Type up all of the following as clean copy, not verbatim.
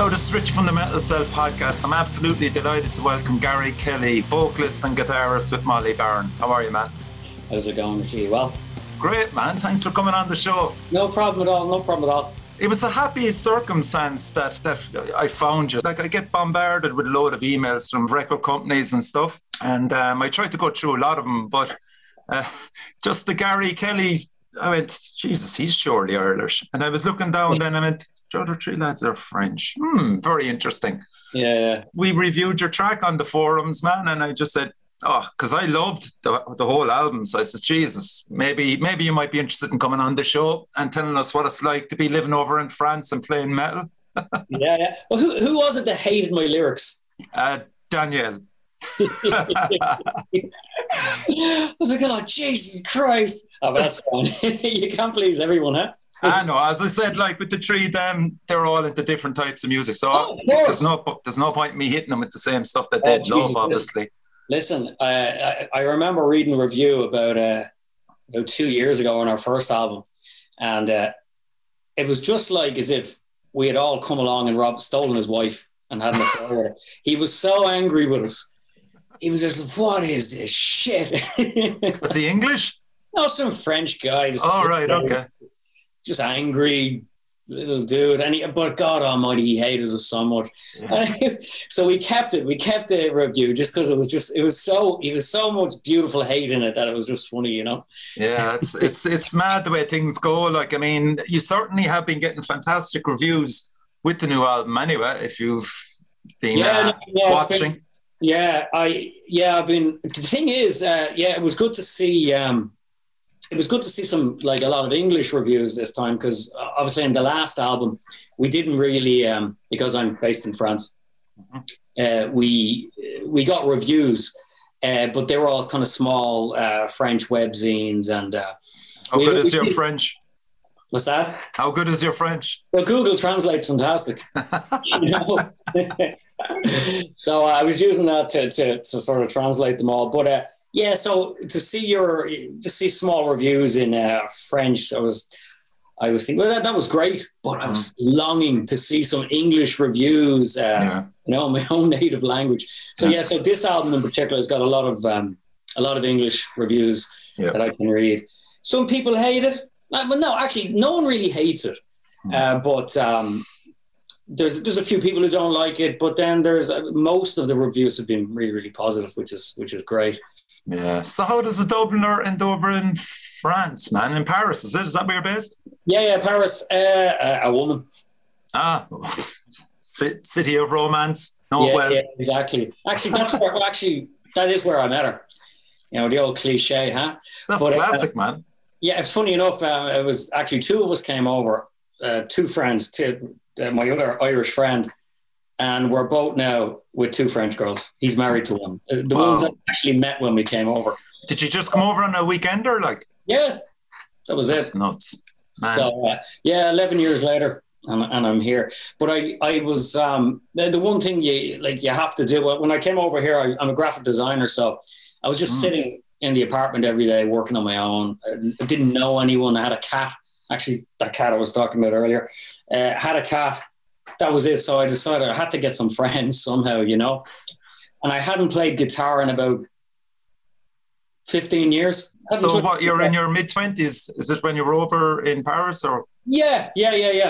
Hello, this is Richie from the Metal Cell podcast. I'm absolutely delighted to welcome Gary Kelly, vocalist and guitarist with MOLYBARON. How are you, man? How's it going, Richie? Well, great, man. Thanks for coming on the show. No problem at all. It was a happy circumstance that I found you. Like, I get bombarded with a load of emails from record companies and stuff, and I try to go through a lot of them, but just the Gary Kelly's, I went, Jesus, he's surely Irish. And I was looking down, then I went, the other three lads are French. Very interesting. Yeah. We reviewed your track on the forums, man, and I just said, because I loved the whole album. So I said, Jesus, maybe you might be interested in coming on the show and telling us what it's like to be living over in France and playing metal. Yeah. Well, who was it that hated my lyrics? Danielle. I was like, oh, Jesus Christ. Oh, but that's fine. You can't please everyone, huh? I know. As I said, like with the three of them, they're all into different types of music. So there's no point in me hitting them with the same stuff that they'd love, obviously. Listen, I remember reading a review about 2 years ago on our first album, and it was just like as if we had all come along and Rob stolen his wife and had an affair with her. He was so angry with us. He was just, what is this shit? Was he English? No, some French guy. Oh, right, okay. Just angry little dude, but God Almighty, he hated us so much. Yeah. So we kept it. We kept the review just because it was so much beautiful hate in it that it was just funny, you know. Yeah, it's mad the way things go. Like, I mean, you certainly have been getting fantastic reviews with the new album, anyway. If you've been watching, I've been. The thing is, it was good to see. It was good to see some, like, a lot of English reviews this time, because obviously in the last album we didn't really, because I'm based in France, we got reviews, but they were all kind of small French webzines. And how good is your French? What's that? How good is your French? Well, Google Translate's fantastic. You know? So I was using that to sort of translate them all, but. Yeah, so to see small reviews in French, I was thinking, well, that was great, but I was longing to see some English reviews, you know, my own native language. So so this album in particular has got a lot of English reviews that I can read. Some people hate it. Well, no, actually, no one really hates it, but. There's a few people who don't like it, but then there's most of the reviews have been really, really positive, which is great. Yeah. So how does a Dubliner end over in France, man? In Paris, is it? Is that where you're based? Yeah, Paris. A woman. Ah, city of romance. Exactly. Actually, that is where I met her. You know, the old cliche, huh? That's classic, man. Yeah, it's funny enough. It was actually two of us came over, two friends, my other Irish friend, and we're both now with two French girls. He's married to one. The ones that actually met when we came over. Did you just come over on a weekend or like? Yeah, that's it. Nuts. Man. So 11 years later, and I'm here. But I was the one thing you have to do when I came over here. I'm a graphic designer, so I was just sitting in the apartment every day working on my own. I didn't know anyone. I had a cat. Actually, that cat I was talking about earlier, had a cat. That was it. So I decided I had to get some friends somehow, you know. And I hadn't played guitar in about 15 years. So what, you're in your mid-20s? Is it when you were over in Paris? Or? Yeah. Okay.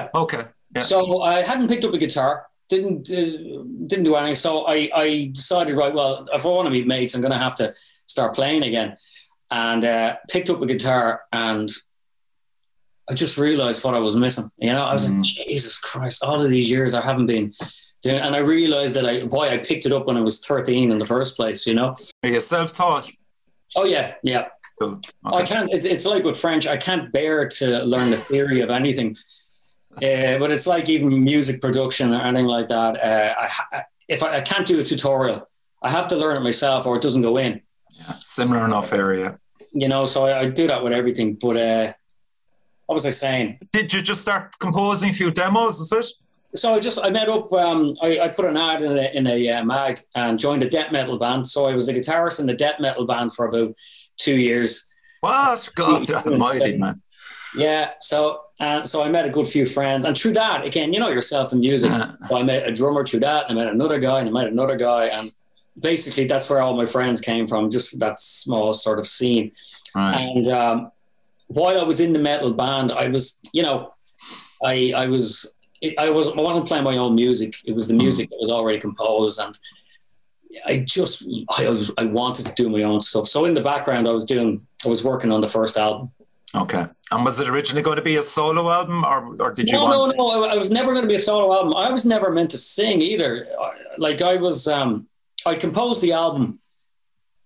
Yeah. So I hadn't picked up a guitar, didn't do anything. So I decided, right, well, if I want to meet mates, I'm going to have to start playing again. And picked up a guitar and... I just realized what I was missing. You know, I was like, Jesus Christ, all of these years I haven't been doing it. And I realized that I picked it up when I was 13 in the first place, you know. Are you self-taught? Oh, yeah. Cool. Okay. I can't, it's like with French, I can't bear to learn the theory of anything. But it's like even music production or anything like that. If I can't do a tutorial, I have to learn it myself or it doesn't go in. Yeah, similar enough area. You know, so I do that with everything. But... what was I saying? Did you just start composing a few demos, is it? So I met up, I put an ad in a mag and joined a death metal band. So I was the guitarist in the death metal band for about 2 years. What? God almighty, man. Yeah, so And so I met a good few friends. And through that, again, you know yourself in music. So I met a drummer through that, and I met another guy, and I met another guy. And basically, that's where all my friends came from, just that small sort of scene. Right. And while I was in the metal band, I was, you know, I wasn't playing my own music. It was the music that was already composed, and I wanted to do my own stuff. So in the background, I was working on the first album. Okay. And was it originally going to be a solo album, or did you want... No. I was never going to be a solo album. I was never meant to sing either. Like I was, I composed the album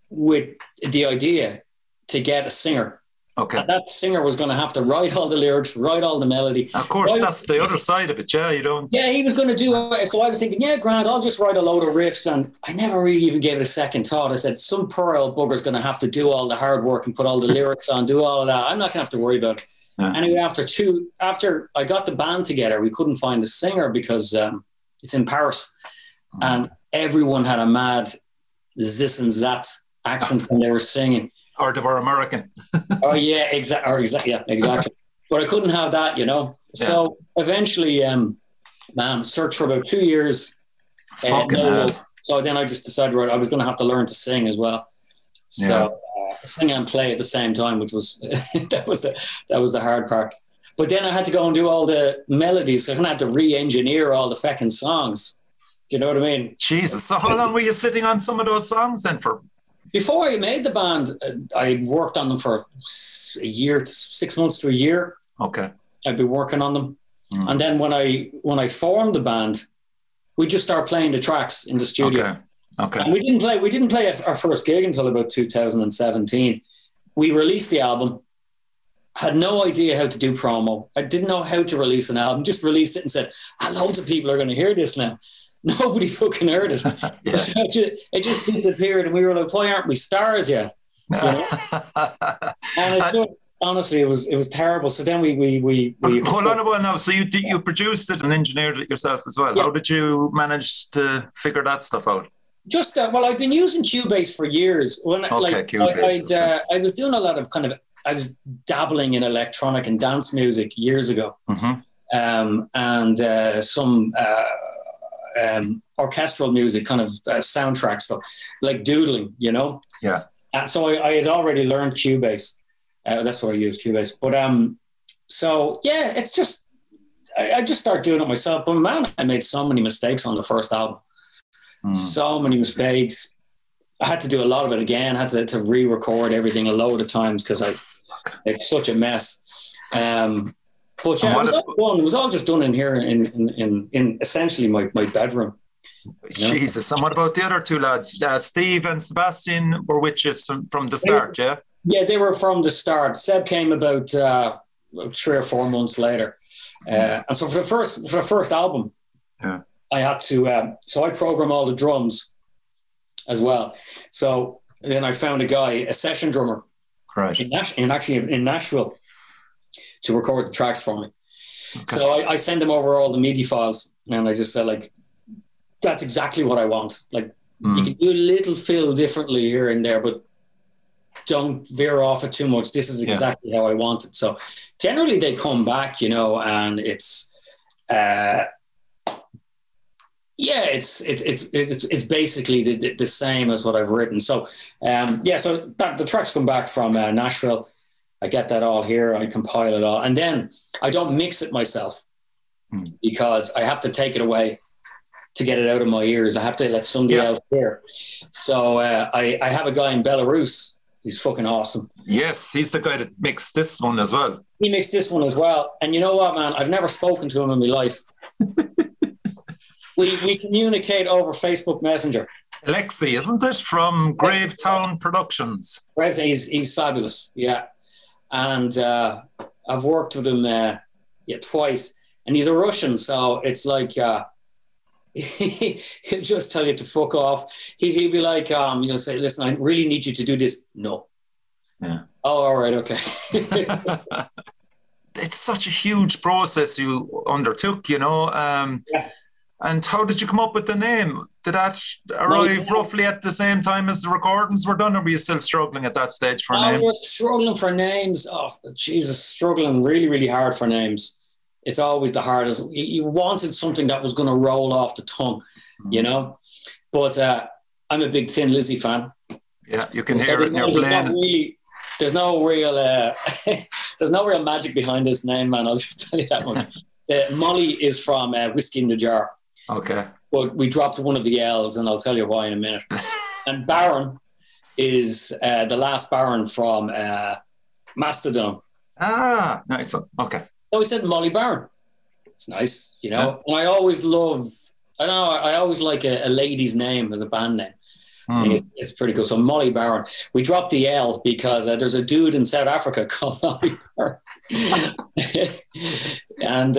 with the idea to get a singer. Okay. And that singer was going to have to write all the lyrics, write all the melody. Of course, that's the other side of it, yeah, you don't... Yeah, he was going to do it. So I was thinking, yeah, grand, I'll just write a load of riffs. And I never really even gave it a second thought. I said, some poor old bugger's going to have to do all the hard work and put all the lyrics on, do all of that. I'm not going to have to worry about it. Yeah. Anyway, after I got the band together, we couldn't find a singer because it's in Paris. And everyone had a mad zis and zat accent when they were singing. Or they were American. Oh, yeah, exactly. But I couldn't have that, you know. Yeah. So eventually, searched for about 2 years. So then I just decided I was going to have to learn to sing as well. Yeah. So sing and play at the same time, which was that was the hard part. But then I had to go and do all the melodies. So I had to re-engineer all the feckin' songs. Do you know what I mean? Jesus. So how long were you sitting on some of those songs then for? Before I made the band, I worked on them for a year, 6 months to a year. Okay. I'd be working on them. Mm. And then when I formed the band, we just started playing the tracks in the studio. Okay. And we didn't play our first gig until about 2017. We released the album, had no idea how to do promo. I didn't know how to release an album, just released it and said, a load of people are going to hear this now. Nobody fucking heard it. Yeah. So it just disappeared, and we were like, "Why aren't we stars yet?" You know? And honestly, it was terrible. So then we hold on a while now. So you produced it and engineered it yourself as well. Yeah. How did you manage to figure that stuff out? Just I've been using Cubase for years. I was doing a lot of I was dabbling in electronic and dance music years ago, and some orchestral music, soundtrack stuff, like doodling, you know? Yeah. And so I had already learned Cubase. That's what I use, Cubase. But it's just, I just started doing it myself. But man, I made so many mistakes on the first album. Mm. So many mistakes. I had to do a lot of it again. I had to re-record everything a load of times because it's such a mess. But yeah, it was all just done in here in essentially my bedroom. Jesus, know? And what about the other two lads? Steve and Sebastian were with you from the start, yeah? Yeah, they were from the start. Seb came about 3 or 4 months later. And so for the first album, I had to... I programmed all the drums as well. So then I found a guy, a session drummer, right, in Nashville, to record the tracks for me. Okay. So I send them over all the MIDI files and I just said, that's exactly what I want. You can do a little fill differently here and there, but don't veer off it too much. This is exactly how I want it. So generally they come back, you know, and it's basically the same as what I've written. So, the tracks come back from Nashville. I get that all here. I compile it all. And then I don't mix it myself because I have to take it away to get it out of my ears. I have to let somebody else hear. So I have a guy in Belarus. He's fucking awesome. Yes, he's the guy that mixed this one as well. He mixed this one as well. And you know what, man? I've never spoken to him in my life. We communicate over Facebook Messenger. Alexei, isn't it? From Gravetown Productions. He's fabulous, yeah. And I've worked with him twice. And he's a Russian, so it's like, he'll just tell you to fuck off. He'll be like, you'll say, listen, I really need you to do this. No. Yeah. Oh, all right, okay. It's such a huge process you undertook, you know. And how did you come up with the name? Did that arrive roughly at the same time as the recordings were done, or were you still struggling at that stage for names? I was struggling for names. Oh, Jesus, struggling really, really hard for names. It's always the hardest. You wanted something that was going to roll off the tongue, you know? But I'm a big Thin Lizzy fan. Yeah, you can hear it in your playing. There's no real magic behind this name, man. I'll just tell you that much. Molly is from Whiskey in the Jar. Okay. But we dropped one of the L's, and I'll tell you why in a minute. And Baron is the last Baron from Mastodon. Ah, nice. Okay. So we said MOLYBARON. It's nice, you know. Yeah. And I always like a lady's name as a band name. Mm. It's pretty cool. So MOLYBARON. We dropped the L because there's a dude in South Africa called MOLYBARON. And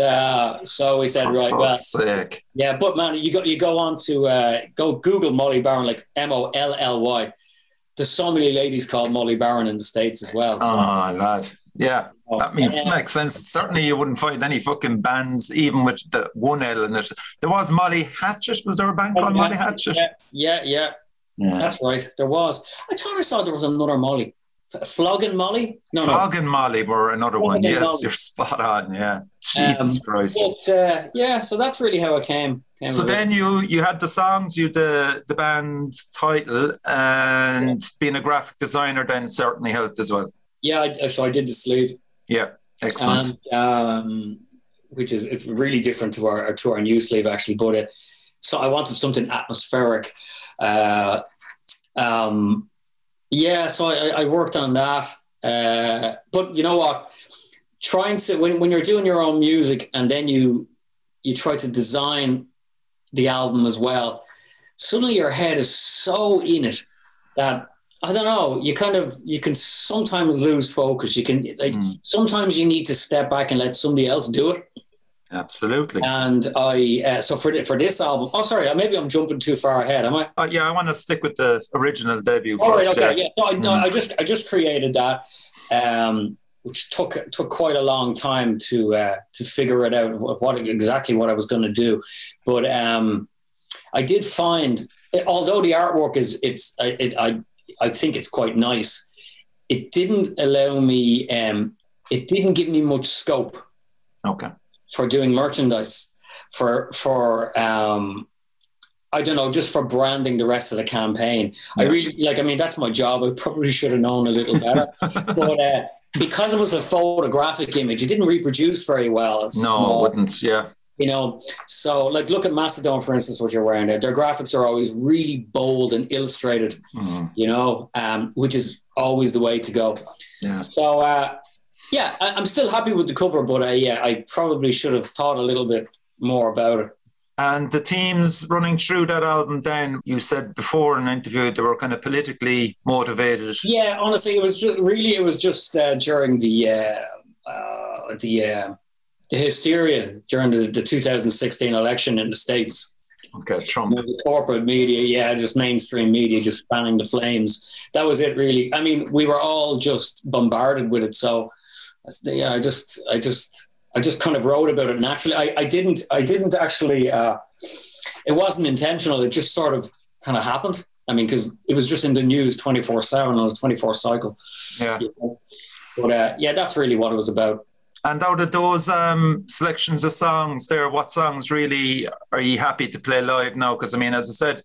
so we said, yeah, but man, you go on to go Google MOLYBARON, like MOLLY. There's so many ladies called MOLYBARON in the States as well. So. Oh, lad. Yeah, that makes sense. Certainly you wouldn't find any fucking bands, even with the one L in it. There was Molly Hatchet. Was there a band called Molly Hatchet? Yeah. That's right. There was. I thought I saw there was another Molly. Flogging Molly? No, Flogging Molly were another one. Yes, you're spot on, yeah. Jesus Christ. But, yeah, so that's really how it came so then it. You had the songs, you the band title, and being a graphic designer then certainly helped as well. Yeah, so I did the sleeve. Yeah, excellent. And, which is it's really different to our new sleeve actually, but so I wanted something atmospheric. So I worked on that. But you know what? Trying to when you're doing your own music and then you try to design the album as well, suddenly your head is so in it that. I don't know. You can sometimes lose focus. You can sometimes you need to step back and let somebody else do it. Absolutely. And I so for this album. Oh, sorry. Maybe I'm jumping too far ahead. Am I? Yeah, I want to stick with the original debut. All right. Okay. Yeah. I just created that, which took quite a long time to figure it out what I was going to do, but I did find although the artwork I think it's quite nice. It didn't allow me, it didn't give me much scope for doing merchandise, for I don't know, just for branding the rest of the campaign. Yeah. That's my job. I probably should have known a little better. But because it was a photographic image, it didn't reproduce very well. It's small. It wouldn't, yeah. You know, so like look at Mastodon, for instance, what you're wearing there. Their graphics are always really bold and illustrated, you know, which is always the way to go. Yeah. So, I'm still happy with the cover, but I probably should have thought a little bit more about it. And the themes running through that album then, you said before in an interview, they were kind of politically motivated. Yeah, honestly, it was just during the hysteria during the 2016 election in the States. Okay, Trump. Corporate media, just mainstream media, just fanning the flames. That was it, really. I mean, we were all just bombarded with it. So, yeah, I just kind of wrote about it naturally. I didn't actually. It wasn't intentional. It just kind of happened. I mean, because it was just in the news 24/7 on a 24 cycle. Yeah. You know? But that's really what it was about. And out of those selections of songs there, what songs really are you happy to play live now? Because, I mean, as I said,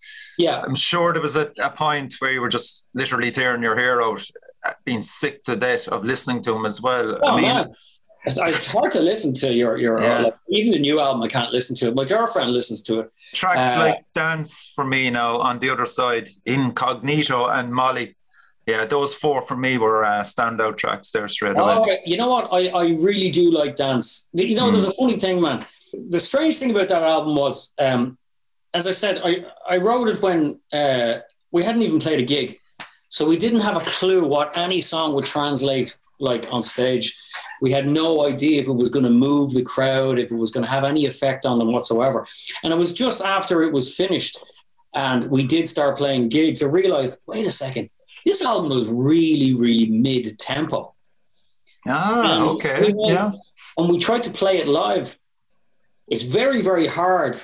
I'm sure there was a point where you were just literally tearing your hair out, being sick to death of listening to them as well. Oh, I mean, man. It's hard to listen to even the new album, I can't listen to it. My girlfriend listens to it. Tracks like Dance for me now, On the Other Side, Incognito and Molly. Yeah, those four for me were standout tracks there straight away. You know what? I really do like Dance. You know, there's a funny thing, man. The strange thing about that album was, as I said, I wrote it when we hadn't even played a gig. So we didn't have a clue what any song would translate like on stage. We had no idea if it was going to move the crowd, if it was going to have any effect on them whatsoever. And it was just after it was finished and we did start playing gigs, I realized, wait a second. This album was really, really mid-tempo. Ah, okay, and we tried to play it live. It's very, very hard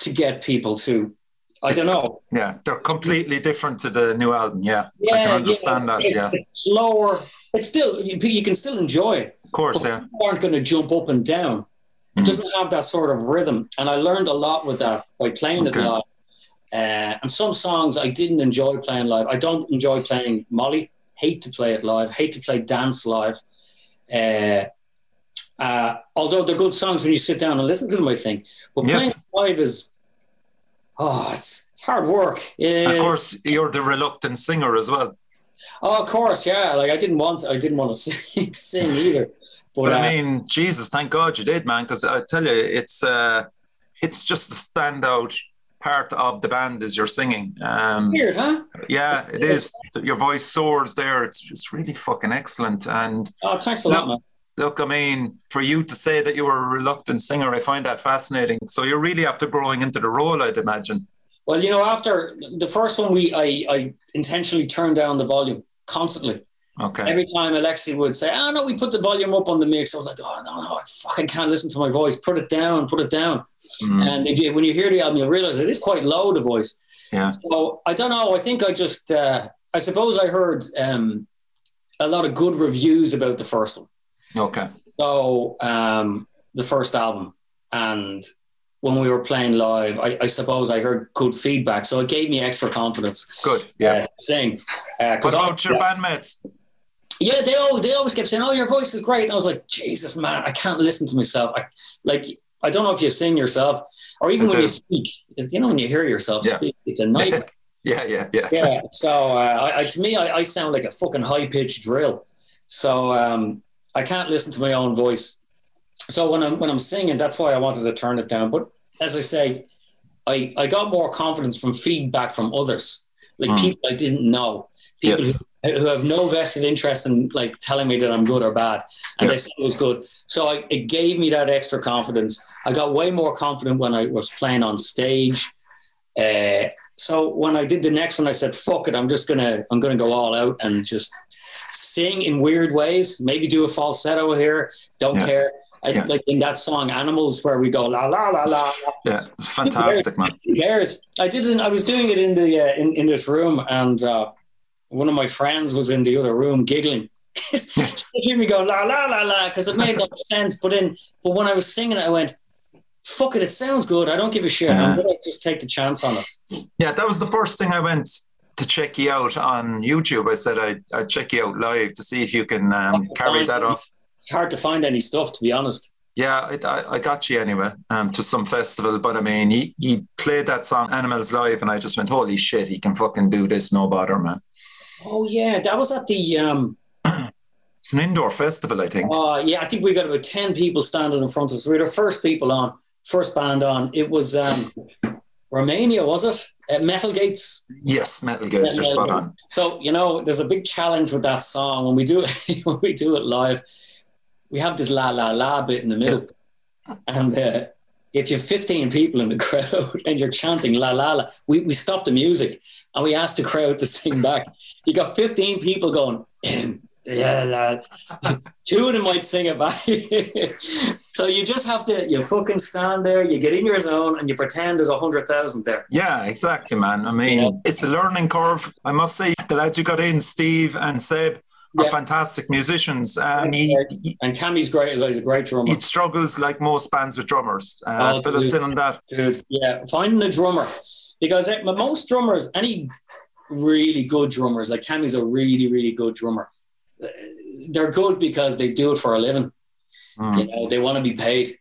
to get people to, I don't know. Yeah, they're completely different to the new album. Yeah, I can understand that. Yeah, it's lower. It's still, you can still enjoy it. Of course, yeah. People aren't going to jump up and down. It doesn't have that sort of rhythm. And I learned a lot with that by playing it live. And some songs I didn't enjoy playing live. I don't enjoy playing Molly. Hate to play it live. Hate to play dance live. Although they're good songs when you sit down and listen to them, I think. But playing live is... Oh, it's hard work. Yeah. Of course, you're the reluctant singer as well. Oh, of course, yeah. Like I didn't want to sing either. But I mean, Jesus, thank God you did, man. Because I tell you, it's just the standout part of the band is your singing. Weird, huh? Yeah, it is. Your voice soars there. It's really fucking excellent. And thanks a lot, man. Look, I mean, for you to say that you were a reluctant singer, I find that fascinating. So you're really after growing into the role, I'd imagine. Well, you know, after the first one, I intentionally turned down the volume constantly. Okay. Every time Alexei would say, no, we put the volume up on the mix. I was like, oh, no, I fucking can't listen to my voice. Put it down. Mm. And when you hear the album, you'll realize it is quite low, the voice. Yeah. So I don't know. I think I just, I suppose I heard a lot of good reviews about the first one. Okay. So the first album, and when we were playing live, I suppose I heard good feedback, so it gave me extra confidence. Good, yeah. Sing. What about your bandmates? Yeah, they always kept saying, "Oh, your voice is great," and I was like, "Jesus, man, I can't listen to myself." I don't know if you sing yourself, or even when you speak. You know, when you hear yourself speak, it's a nightmare. Yeah. So to me, I sound like a fucking high pitched drill. So. I can't listen to my own voice. So when I'm singing, that's why I wanted to turn it down. But as I say, I got more confidence from feedback from others, like people I didn't know, people who have no vested interest in like telling me that I'm good or bad. And they said it was good. So it gave me that extra confidence. I got way more confident when I was playing on stage. So when I did the next one, I said, fuck it, I'm going to go all out and just sing in weird ways, maybe do a falsetto here, don't care. Like in that song Animals, where we go la la la la. Yeah, it's fantastic, man. I was doing it in this room, and one of my friends was in the other room giggling. She hear me go la la la la, because it made no sense, but when I was singing it, I went, fuck it sounds good, I don't give a shit. I'm gonna just take the chance on it. Yeah, that was the first thing I went to check you out on YouTube. I said I'd check you out live to see if you can carry that off. It's hard to find any stuff, to be honest. Yeah, I got you anyway to some festival, but I mean, he played that song Animals live, and I just went, holy shit, he can fucking do this, no bother, man. Oh yeah, that was at the... it's an indoor festival, I think. I think we got about 10 people standing in front of us. We were the first people on, first band on. It was Romania, was it? Metal Gates. Yes, Metal Gates are spot on. So, you know, there's a big challenge with that song. When we do it live, we have this la la la bit in the middle. Yeah. And if you have 15 people in the crowd and you're chanting la la la, we stop the music and we ask the crowd to sing back. You got 15 people going, la la la. Two of them might sing it back. So you just have to, you fucking stand there, you get in your zone, and you pretend there's 100,000 there. Yeah, exactly, man. I mean, it's a learning curve. I must say, the lads you got in, Steve and Seb, are fantastic musicians. And Cammy's great. He's a great drummer. He struggles like most bands with drummers. Fill us in on that. Dude, yeah, finding a drummer. Because most drummers, any really good drummers, like Cammy's a really, really good drummer. They're good because they do it for a living. You know, they want to be paid.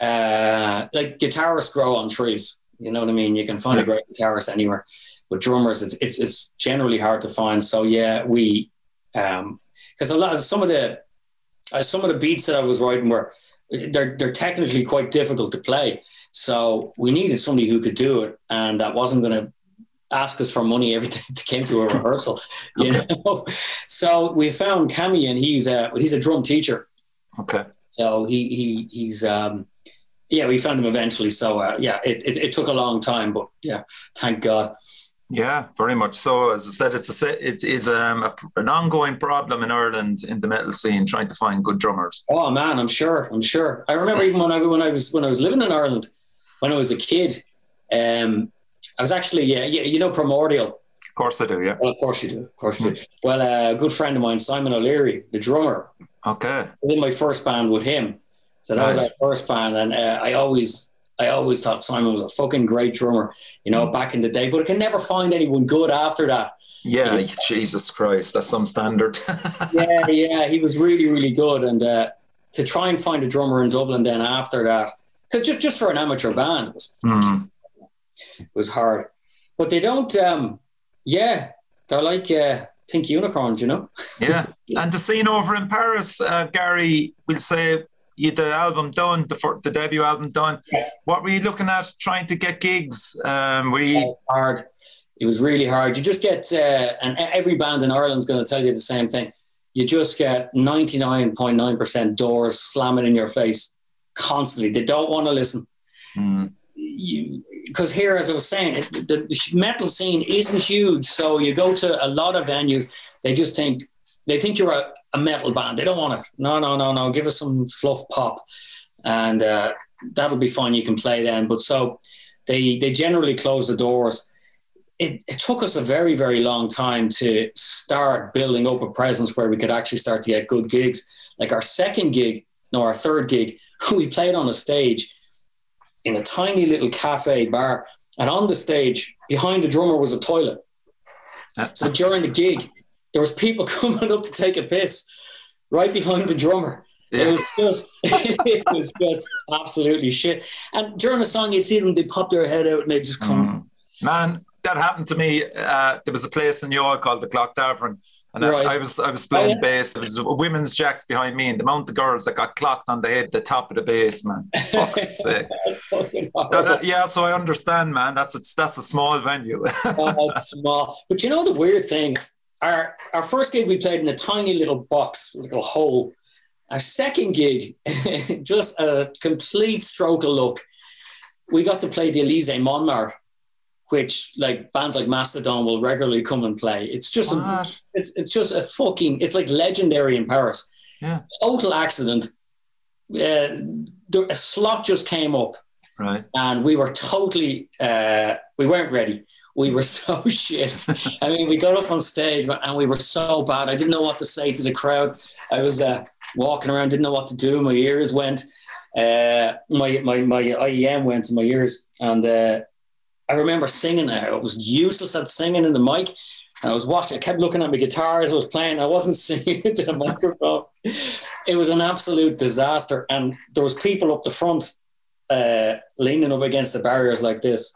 Like guitarists grow on trees. You know what I mean? You can find a great guitarist anywhere, but drummers, it's generally hard to find. So yeah, we because some of the beats that I was writing were they're technically quite difficult to play. So we needed somebody who could do it, and that wasn't going to ask us for money every time they came to a rehearsal. You know, so we found Cammy, and he's a drum teacher. Okay. So he's we found him eventually. So it took a long time, but yeah, thank God. Yeah, very much so. As I said, it is an ongoing problem in Ireland in the metal scene, trying to find good drummers. Oh man, I'm sure. I remember even when I was living in Ireland, when I was a kid, I was actually, you know Primordial? Of course I do, yeah. Well, of course you do, of course you do. Well, a good friend of mine, Simon O'Leary, the drummer. Okay. I did my first band with him. So that was our first band, and I always thought Simon was a fucking great drummer, you know, back in the day, but I can never find anyone good after that. Yeah, Jesus Christ, that's some standard. yeah, he was really, really good. And to try and find a drummer in Dublin then after that, because just for an amateur band, it was hard. But they don't, they're like pink unicorns, you know? Yeah, and the scene over in Paris, Gary, we'll say... the album done, the debut album done. Yeah. What were you looking at trying to get gigs? Hard. It was really hard. You just get, and every band in Ireland's going to tell you the same thing. You just get 99.9% doors slamming in your face constantly. They don't want to listen. Because here, as I was saying, the metal scene isn't huge. So you go to a lot of venues, they think you're a metal band. They don't want it. No. Give us some fluff pop and that'll be fine. You can play then. But so they generally close the doors. It took us a very, very long time to start building up a presence where we could actually start to get good gigs. Like our third gig, we played on a stage in a tiny little cafe bar, and on the stage behind the drummer was a toilet. So during the gig, there was people coming up to take a piss right behind the drummer. Yeah. It was just absolutely shit. And during a song, you see them, they pop their head out and they just come. Man, that happened to me. There was a place in York called the Clock Tavern, and I was playing bass. There was a women's jacks behind me, and the amount of girls that got clocked on the head, the top of the bass, man. Fuck's sake. So I understand, man. That's a small venue. It's small, but you know the weird thing. Our first gig, we played in a tiny little box, a little hole. Our second gig, just a complete stroke of luck, we got to play the Elysee Montmartre, which like bands like Mastodon will regularly come and play. It's like legendary in Paris. Yeah. Total accident. A slot just came up, right? And we were totally, we weren't ready. We were so shit. I mean, we got up on stage and we were so bad. I didn't know what to say to the crowd. I was walking around, didn't know what to do. My ears went. My IEM went to my ears. And I remember singing. I was useless at singing in the mic. And I was watching. I kept looking at my guitar as I was playing. I wasn't singing into the microphone. It was an absolute disaster. And there was people up the front leaning up against the barriers like this.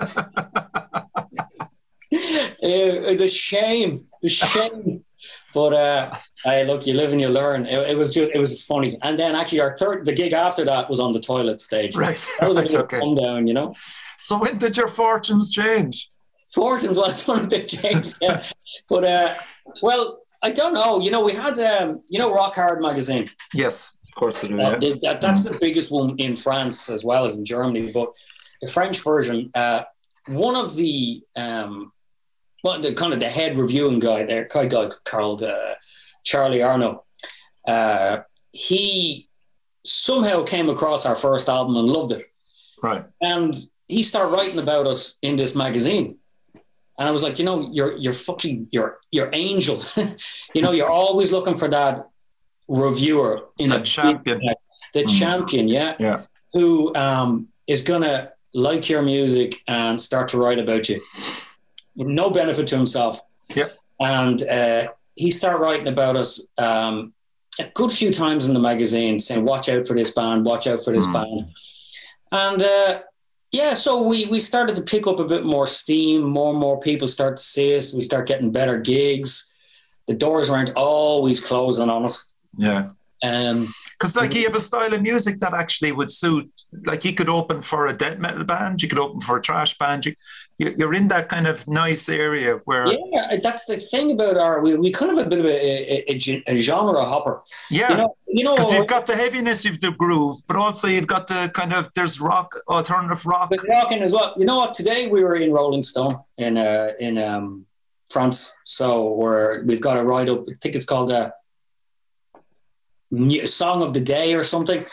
The shame but look, you live and you learn. It was funny. And then actually the gig after that was on the toilet stage, right? Okay. Come down, you know. So when did your fortunes change? Yeah. But well, I don't know, you know, we had Rock Hard magazine. Yes, of course it is. That's the biggest one in France as well as in Germany, but the French version, one of the the head reviewing guy there, a guy called Charlie Arno, he somehow came across our first album and loved it. Right. And he started writing about us in this magazine. And I was like, you know, you're angel. You know, you're always looking for that reviewer in the champion. Champion, yeah. Yeah. Who is gonna like your music and start to write about you. No benefit to himself. Yep. And he started writing about us a good few times in the magazine, saying, watch out for this band, watch out for this band. And so we started to pick up a bit more steam. More and more people start to see us. We start getting better gigs. The doors weren't always closing on us. Yeah. Because like he had a style of music that actually would suit, like he could open for a death metal band, you could open for a trash band, you're in that kind of nice area where... Yeah, that's the thing about we kind of have a bit of a genre hopper. Yeah, because you've got the heaviness of the groove, but also you've got the kind of, there's rock, alternative rock. But rocking as well. You know what, today we were in Rolling Stone in France, so we've got a write-up, I think it's called... Song of the Day or something.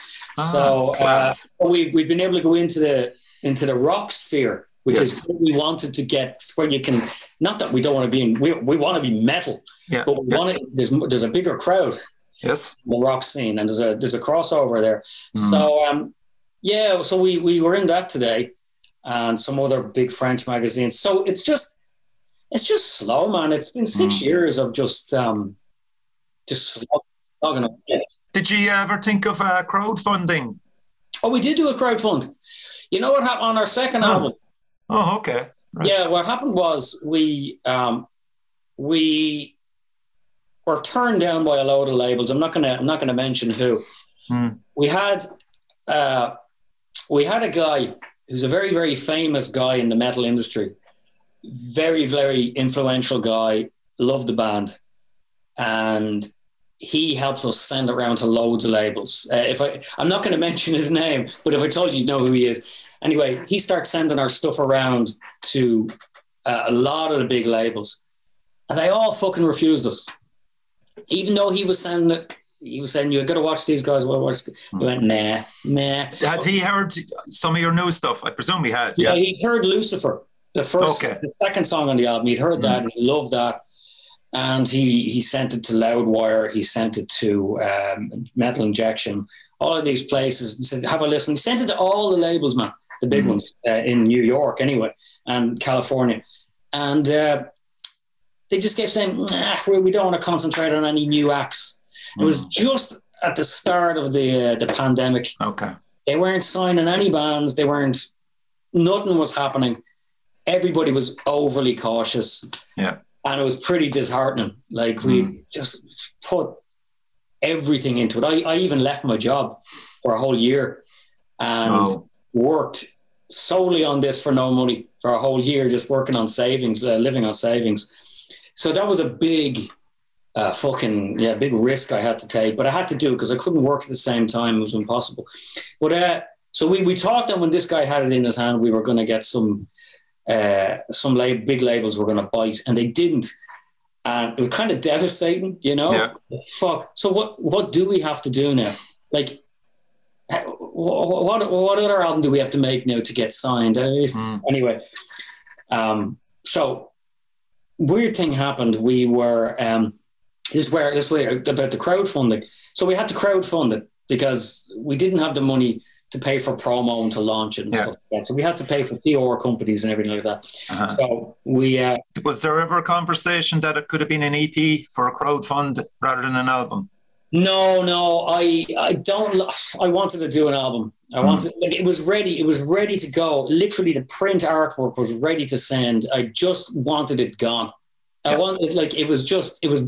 We've been able to go into the into the rock sphere, which is what we wanted to get, where you can, not that we don't want to be in, we want to be metal, but we want to, there's a bigger crowd. Yes. The rock scene, and there's a crossover there. So, so we were in that today, and some other big French magazines. So it's just slow, man. It's been 6 years of just slogging up. Yeah. Did you ever think of crowdfunding? Oh, we did do a crowdfund. You know what happened on our second album? Oh, okay. Right. Yeah, what happened was we were turned down by a load of labels. I'm not gonna mention who. We had a guy who's a very, very famous guy in the metal industry, very, very influential guy, loved the band, and he helped us send it around to loads of labels. I'm not going to mention his name, but if I told you, you'd know who he is. Anyway, he starts sending our stuff around to a lot of the big labels, and they all fucking refused us. Even though he was sending it, he was saying, "You got to watch these guys." We went, nah. Had he heard some of your new stuff? I presume he had. Yeah, he'd heard Lucifer, the second song on the album. He'd heard that, and he loved that. And he sent it to Loudwire. He sent it to Metal Injection. All of these places, and said, "Have a listen." He sent it to all the labels, man, the big ones in New York, anyway, and California, and they just kept saying, "We don't want to concentrate on any new acts." It was just at the start of the pandemic. Okay. They weren't signing any bands. Nothing was happening. Everybody was overly cautious. Yeah. And it was pretty disheartening. Like we just put everything into it. I even left my job for a whole year and worked solely on this for no money for a whole year, just working on savings, living on savings. So that was a big... big risk I had to take, but I had to do it because I couldn't work at the same time. It was impossible. But so we thought that when this guy had it in his hand, we were going to get some big labels were going to bite, and they didn't. And it was kind of devastating, you know. Yeah. Fuck. So what do we have to do now? Like, what other album do we have to make now to get signed? Anyway, so weird thing happened. We were. This is where about the crowdfunding. So we had to crowdfund it because we didn't have the money to pay for promo and to launch it and stuff like that. So we had to pay for PR companies and everything like that. Uh-huh. So we... was there ever a conversation that it could have been an EP for a crowdfund rather than an album? No. I wanted to do an album. It was ready to go. Literally the print artwork was ready to send. I just wanted it gone. I wanted, it was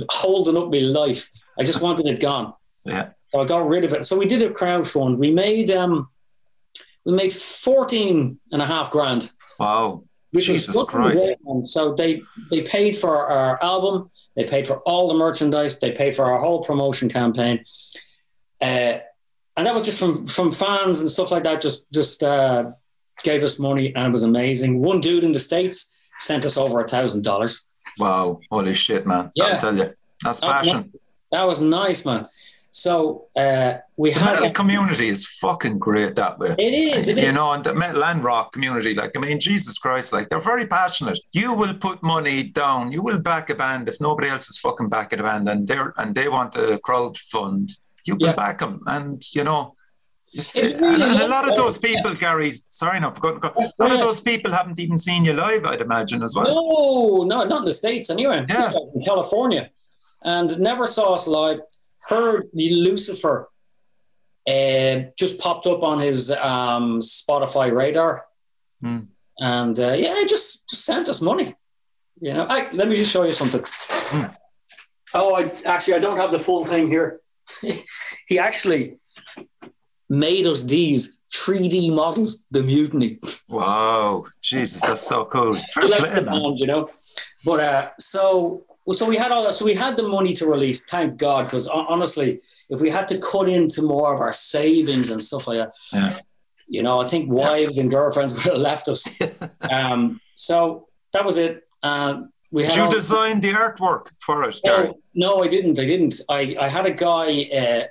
holding up my life. I just wanted it gone. Yeah. So I got rid of it. So we did a crowdfund. We made, 14.5 grand. Wow. Jesus Christ. So they paid for our album. They paid for all the merchandise. They paid for our whole promotion campaign. And that was just from fans and stuff like that. Just gave us money, and it was amazing. One dude in the States sent us over $1,000. Wow, holy shit, man. Yeah. I'll tell you. That's passion. That was nice, man. So we the had... The metal community is fucking great that way. It is. You know, and the metal and rock community, Jesus Christ, they're very passionate. You will put money down. You will back a band if nobody else is fucking backing a band and they want a crowd fund. You will back them. And, you know... And a lot of those people, Gary, sorry, no, I forgot. A lot of those people haven't even seen you live, I'd imagine, as well. No, not in the States anyway. Yeah. Just in California. And never saw us live. Heard Lucifer just popped up on his Spotify radar. And, just sent us money. You know, let me just show you something. Oh, I don't have the full thing here. He actually... made us these 3D models, the Mutiny. Wow, Jesus, that's so cool. But so we had all that. So we had the money to release, thank God, because honestly, if we had to cut into more of our savings and stuff like that, I think wives and girlfriends would have left us. So that was it. Did you design the artwork for us, Gary? No, I didn't. I had a guy...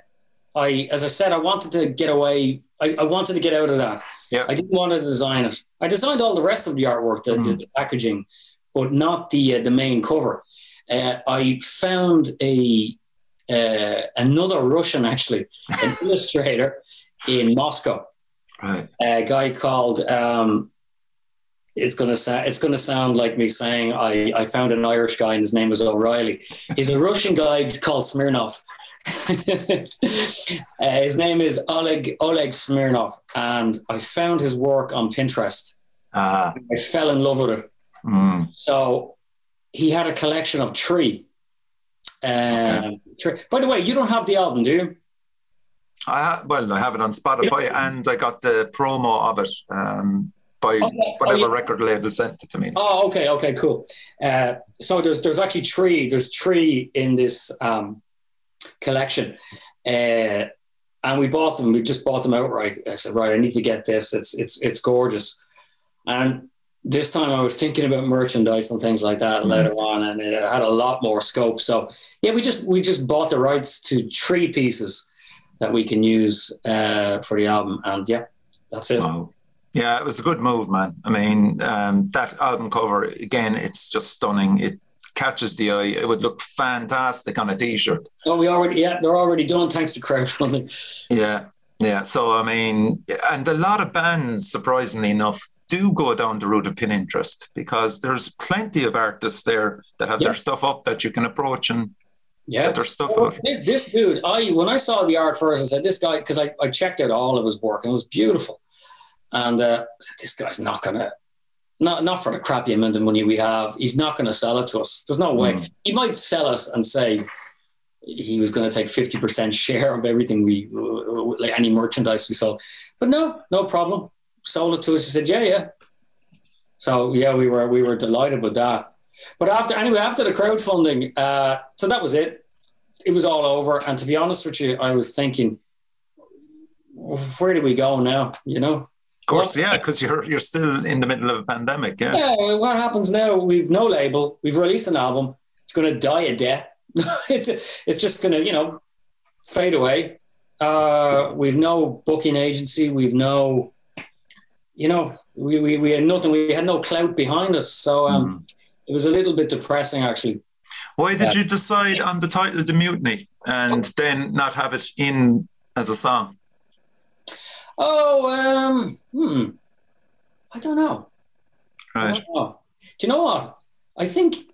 as I said, I wanted to get away. I wanted to get out of that. Yeah. I didn't want to design it. I designed all the rest of the artwork, the packaging, but not the main cover. I found another Russian, actually, an illustrator in Moscow. Right. A guy called. It's gonna sound like me saying I found an Irish guy and his name was O'Reilly. He's a Russian guy called Smirnov. His name is Oleg Smirnov, and I found his work on Pinterest. I fell in love with it. So he had a collection of three. Okay. By the way, you don't have the album, do you? I have it on Spotify, and I got the promo of it by whatever record label sent it to me. Oh, okay, cool. So there's actually three. There's three in this collection, and we bought them. We just bought them outright. I said, right, I need to get this. It's gorgeous. And this time I was thinking about merchandise and things like that later on, and it had a lot more scope. So yeah, we just bought the rights to three pieces that we can use for the album, and yeah, that's it. Wow. Yeah, it was a good move, man. I mean, that album cover, again, it's just stunning. It catches the eye. It would look fantastic on a T-shirt. Oh, they're already done, thanks to crowdfunding. Yeah. So, I mean, and a lot of bands, surprisingly enough, do go down the route of Pinterest, because there's plenty of artists there that have their stuff up that you can approach and get their stuff out. This dude, when I saw the art first, I said, this guy, because I checked out all of his work, and it was beautiful. And I said, this guy's not for the crappy amount of money we have, he's not going to sell it to us. There's no way. He might sell us and say he was going to take 50% share of everything like any merchandise we sold. But no problem. Sold it to us. He said, yeah. So yeah, we were delighted with that. But after the crowdfunding, so that was it. It was all over. And to be honest with you, I was thinking, where do we go now? You know? Of course, yeah, because you're still in the middle of a pandemic. Yeah. Yeah, what happens now? We've no label. We've released an album. It's going to die a death. It's just going to, fade away. We've no booking agency. We've no, we had nothing. We had no clout behind us. So it was a little bit depressing, actually. Why did you decide on the title, The Mutiny, and then not have it in as a song? I don't know. Right. I don't know. Do you know what? I think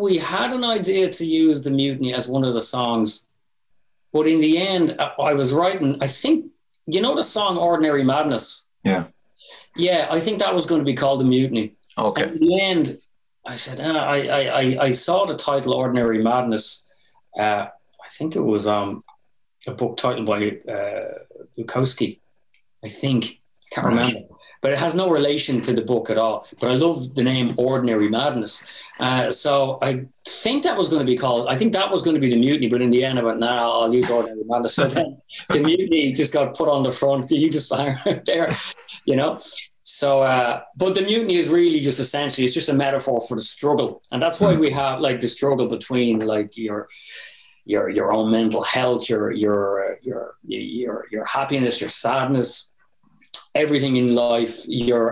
we had an idea to use The Mutiny as one of the songs, but in the end, I was writing, I think, the song Ordinary Madness? Yeah. Yeah, I think that was going to be called The Mutiny. Okay. And in the end, I said, I saw the title Ordinary Madness. I think it was... a book titled by Bukowski, I think. I can't remember. But it has no relation to the book at all. But I love the name Ordinary Madness. So I think that was going to be called... I think that was going to be The Mutiny, but in the end I went, I'll use Ordinary Madness. So then The Mutiny just got put on the front. You just hang out there, So, but The Mutiny is really just essentially... It's just a metaphor for the struggle. And that's why we have, the struggle between, your own mental health, your happiness, your sadness, everything in life.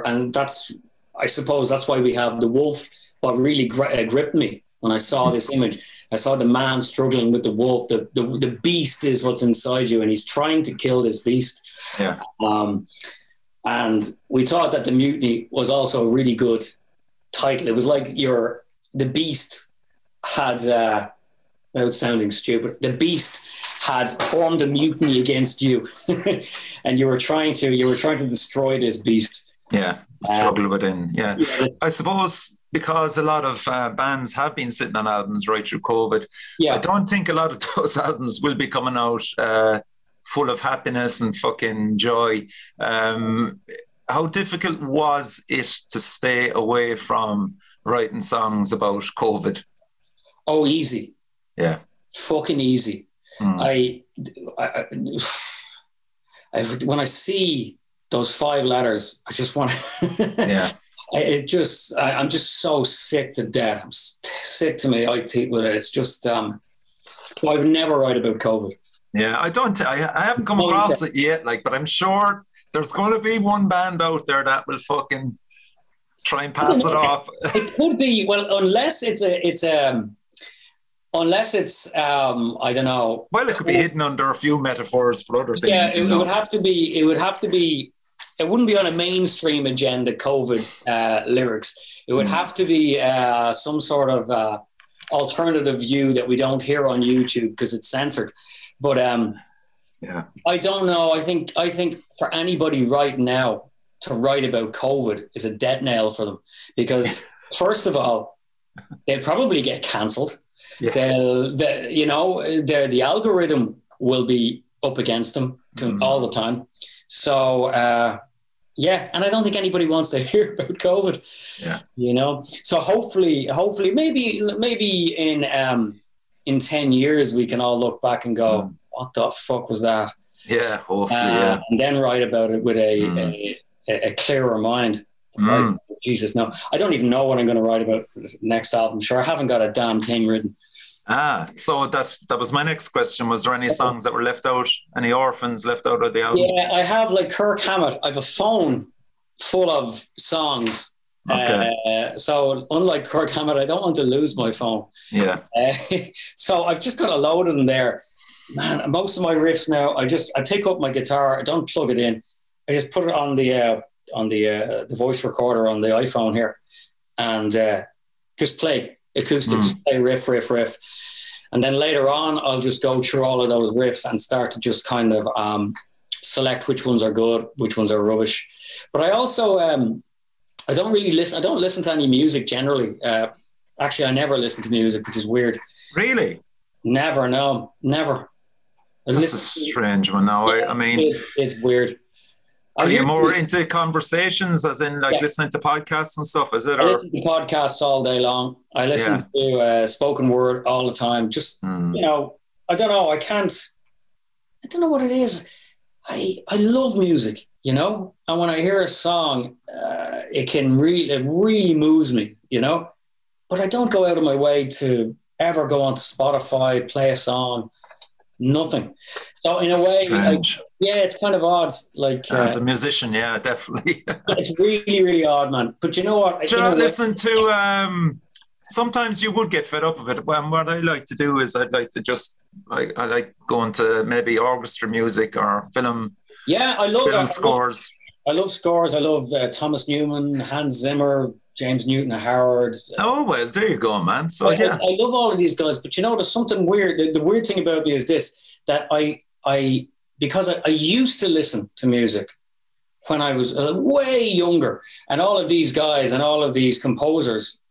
And that's, I suppose, that's why we have the wolf. What really gripped me when I saw this image, I saw the man struggling with the wolf. The beast is what's inside you, and he's trying to kill this beast. Yeah. And we thought that The Mutiny was also a really good title. It was like the beast had. Without sounding stupid, the beast had formed a mutiny against you, and you were trying to destroy this beast. Yeah, struggle within. Yeah, I suppose because a lot of bands have been sitting on albums right through COVID. Yeah, I don't think a lot of those albums will be coming out full of happiness and fucking joy. How difficult was it to stay away from writing songs about COVID? Oh, easy. Yeah, fucking easy. I when I see those five letters, I just want to. Yeah, I'm just so sick to death. I'm sick to my IT with it. It's just I would never write about COVID. Yeah, I haven't come across it yet. But I'm sure there's going to be one band out there that will fucking try and pass it off. It could be, well, unless it's I don't know. Well, it could be hidden under a few metaphors for other things. Yeah, it would have to be. It wouldn't be on a mainstream agenda. COVID lyrics. It would have to be some sort of alternative view that we don't hear on YouTube because it's censored. But yeah, I don't know. I think for anybody right now to write about COVID is a dead nail for them because first of all, they'll probably get cancelled. Yeah. The algorithm will be up against them all the time. So, and I don't think anybody wants to hear about COVID. Yeah, So hopefully, maybe in 10 years we can all look back and go, "What the fuck was that?" Yeah, hopefully, and then write about it with a clearer mind. Right? Jesus, no! I don't even know what I'm going to write about for this next album. Sure, I haven't got a damn thing written. So that was my next question. Was there any songs that were left out? Any orphans left out of the album? Yeah, I have like Kirk Hammett. I have a phone full of songs. Okay. So unlike Kirk Hammett, I don't want to lose my phone. Yeah. So I've just got a load of them there. Man, most of my riffs now, I pick up my guitar. I don't plug it in. I just put it on the voice recorder on the iPhone here and just play. Acoustics, play riff. And then later on, I'll just go through all of those riffs and start to just kind of select which ones are good, which ones are rubbish. But I also, I don't listen to any music generally. Actually, I never listen to music, which is weird. Really? Never, no, never. This is strange one now. Yeah, I mean... It's weird. Are you more into conversations, as in like listening to podcasts and stuff, is it? I listen to podcasts all day long. I listen to spoken word all the time. Just, I don't know. I don't know what it is. I love music, And when I hear a song, it really moves me, But I don't go out of my way to ever go onto Spotify, play a song. Nothing. So in a way, it's kind of odd. Like as a musician, yeah, definitely. It's really, really odd, man. But you know what? Sometimes you would get fed up of it. Well, what I like to do is I like going to maybe orchestra music or film. Yeah, I love film scores. I love scores. I love Thomas Newman, Hans Zimmer, James Newton Howard. Oh, well, there you go, man. So I love all of these guys, but there's something weird. The weird thing about me is this, that because I used to listen to music when I was way younger, and all of these guys and all of these composers,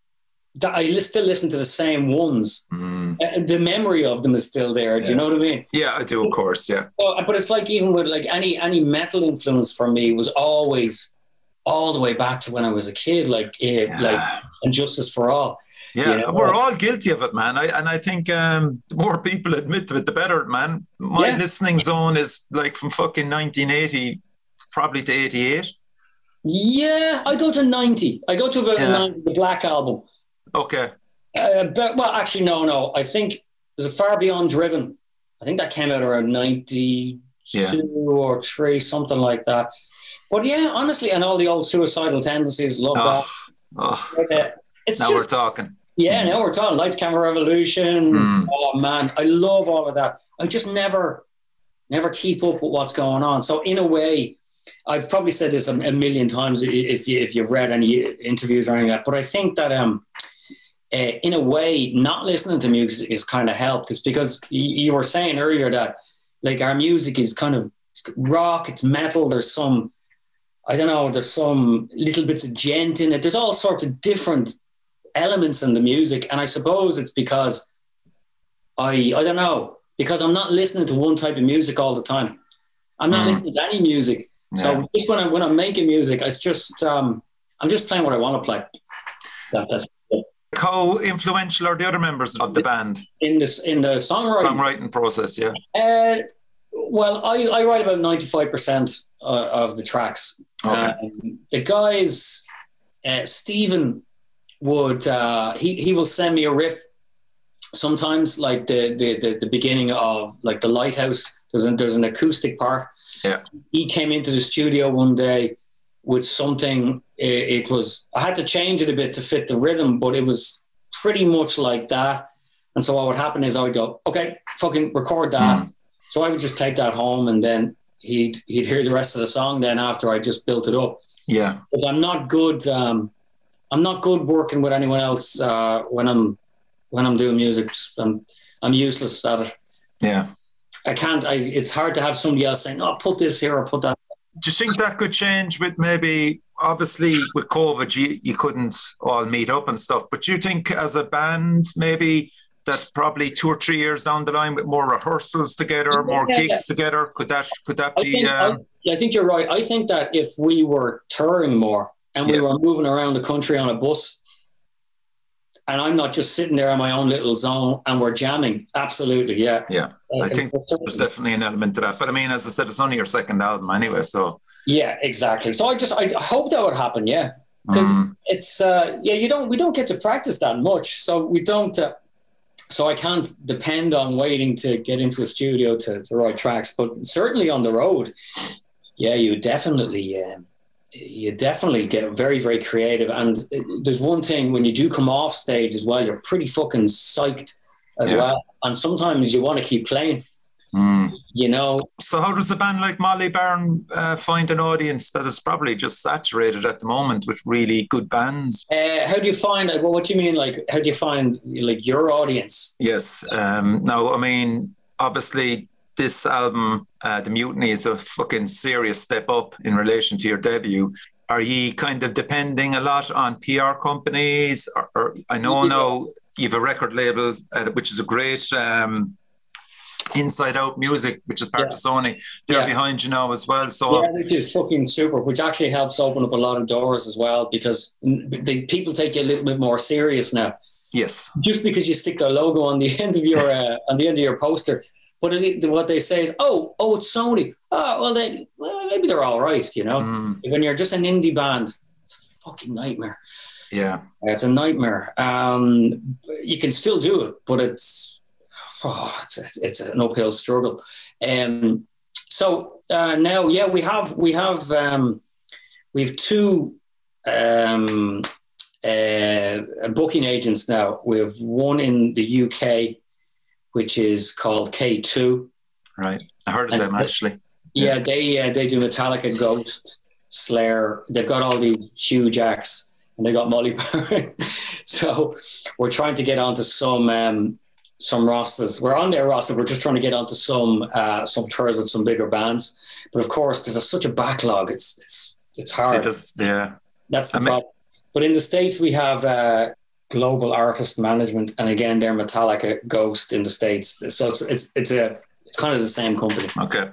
that I still listen to the same ones. The memory of them is still there. Do you know what I mean? Yeah, I do, of course, yeah. But it's like even with like any metal influence for me was always... all the way back to when I was a kid, like Injustice for All. Yeah, we're all guilty of it, man. I think the more people admit to it, the better, man. My listening zone is like from fucking 1980, probably to 88. Yeah, I go to 90. I go to about 90, the Black Album. Okay. No. I think there's a Far Beyond Driven. I think that came out around 92 or 3, something like that. But yeah, honestly, and all the old Suicidal Tendencies, love that. We're talking. Yeah, now we're talking. Lights, Camera, Revolution. Oh man, I love all of that. I just never keep up with what's going on. So in a way, I've probably said this a million times if you've read any interviews or anything like that. But I think that in a way, not listening to music is kind of helped. It's because you were saying earlier that like our music is kind of rock, it's metal. There's some. I don't know, there's some little bits of gent in it. There's all sorts of different elements in the music. And I suppose it's because I don't know, because I'm not listening to one type of music all the time. I'm not listening to any music. Yeah. So just when I'm making music, it's just, I'm just playing what I want to play. That's it. How influential are the other members of the band? In the songwriting process, yeah. I write about 95% of the tracks. Okay. The guys, Stephen would, he will send me a riff sometimes, like the beginning of like the Lighthouse. There's an acoustic part. Yeah. He came into the studio one day with something. It was, I had to change it a bit to fit the rhythm, but it was pretty much like that. And so what would happen is I would go, okay, fucking record that. Mm. So I would just take that home, and then he'd hear the rest of the song then after I just built it up. Yeah. Because I'm not good working with anyone else when I'm doing music. I'm useless at it. Yeah. It's hard to have somebody else saying, oh, put this here or put that. Do you think that could change with maybe, obviously with COVID, you couldn't all meet up and stuff, but do you think as a band maybe that probably 2 or 3 years down the line with more rehearsals together, more gigs together, could that be... I think you're right. I think that if we were touring more and we were moving around the country on a bus, and I'm not just sitting there in my own little zone and we're jamming. Absolutely, yeah. Yeah, I think there's definitely an element to that. But I mean, as I said, it's only your second album anyway, so... Yeah, exactly. So I hope that would happen, yeah. Because it's... we don't get to practice that much. So we don't... so I can't depend on waiting to get into a studio to write tracks. But certainly on the road, yeah, you definitely get very, very creative. And there's one thing, when you do come off stage as well, you're pretty fucking psyched as well. And sometimes you want to keep playing, you know. So how does a band like MOLYBARON find an audience that is probably just saturated at the moment with really good bands? How do you find, like, well, what do you mean? Like, how do you find like your audience? Yes. No, I mean, obviously this album, The Mutiny, is a fucking serious step up in relation to your debut. Are you kind of depending a lot on PR companies? Or I know now you have a record label, which is a great Inside Out Music, which is part of Sony. They're behind you now as well. So yeah, which is fucking super, which actually helps open up a lot of doors as well, because the people take you a little bit more serious now. Yes. Just because you stick their logo on the end of your poster. But what they say is, oh, it's Sony. Oh, well, maybe they're all right, you know. When you're just an indie band, it's a fucking nightmare. Yeah. It's a nightmare. You can still do it, but it's an uphill struggle. Now, yeah, we have two booking agents now. We have one in the UK, which is called K2. Right. I heard of them, actually. Yeah, they do Metallica, Ghost, Slayer. They've got all these huge acts, and they got MOLYBARON. So we're trying to get onto some rosters. We're on their roster. We're just trying to get onto some tours with some bigger bands. But of course, there's such a backlog. It's hard. That's the problem. But in the States, we have... Global Artist Management, and again, they're Metallica, Ghost in the States. So it's kind of the same company. Okay.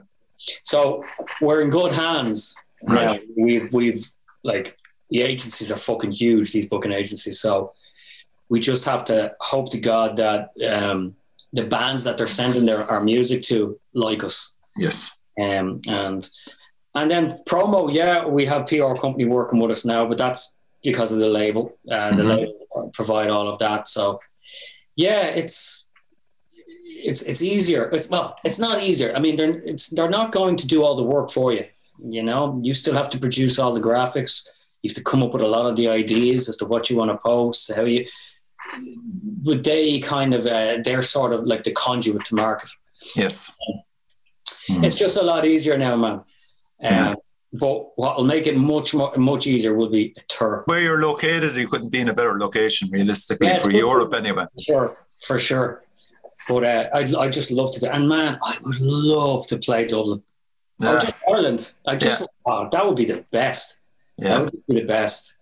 So we're in good hands. Right. Now. We've like, the agencies are fucking huge, these booking agencies. So we just have to hope to God that the bands that they're sending our music to like us. Yes. And then promo, yeah, we have PR company working with us now, but that's because of the label, the label provide all of that. So yeah, it's easier. It's not easier. I mean, they're not going to do all the work for you. You know, you still have to produce all the graphics. You have to come up with a lot of the ideas as to what you want to post, how you, but they kind of, they're sort of like the conduit to market. Yes. It's just a lot easier now, man. But what will make it much easier will be a tour. Where you're located, you couldn't be in a better location, realistically, for Europe anyway. For sure. But I just love to do, and man, I would love to play Dublin. Yeah. Or just Ireland. That would be the best. Yeah. That would be the best.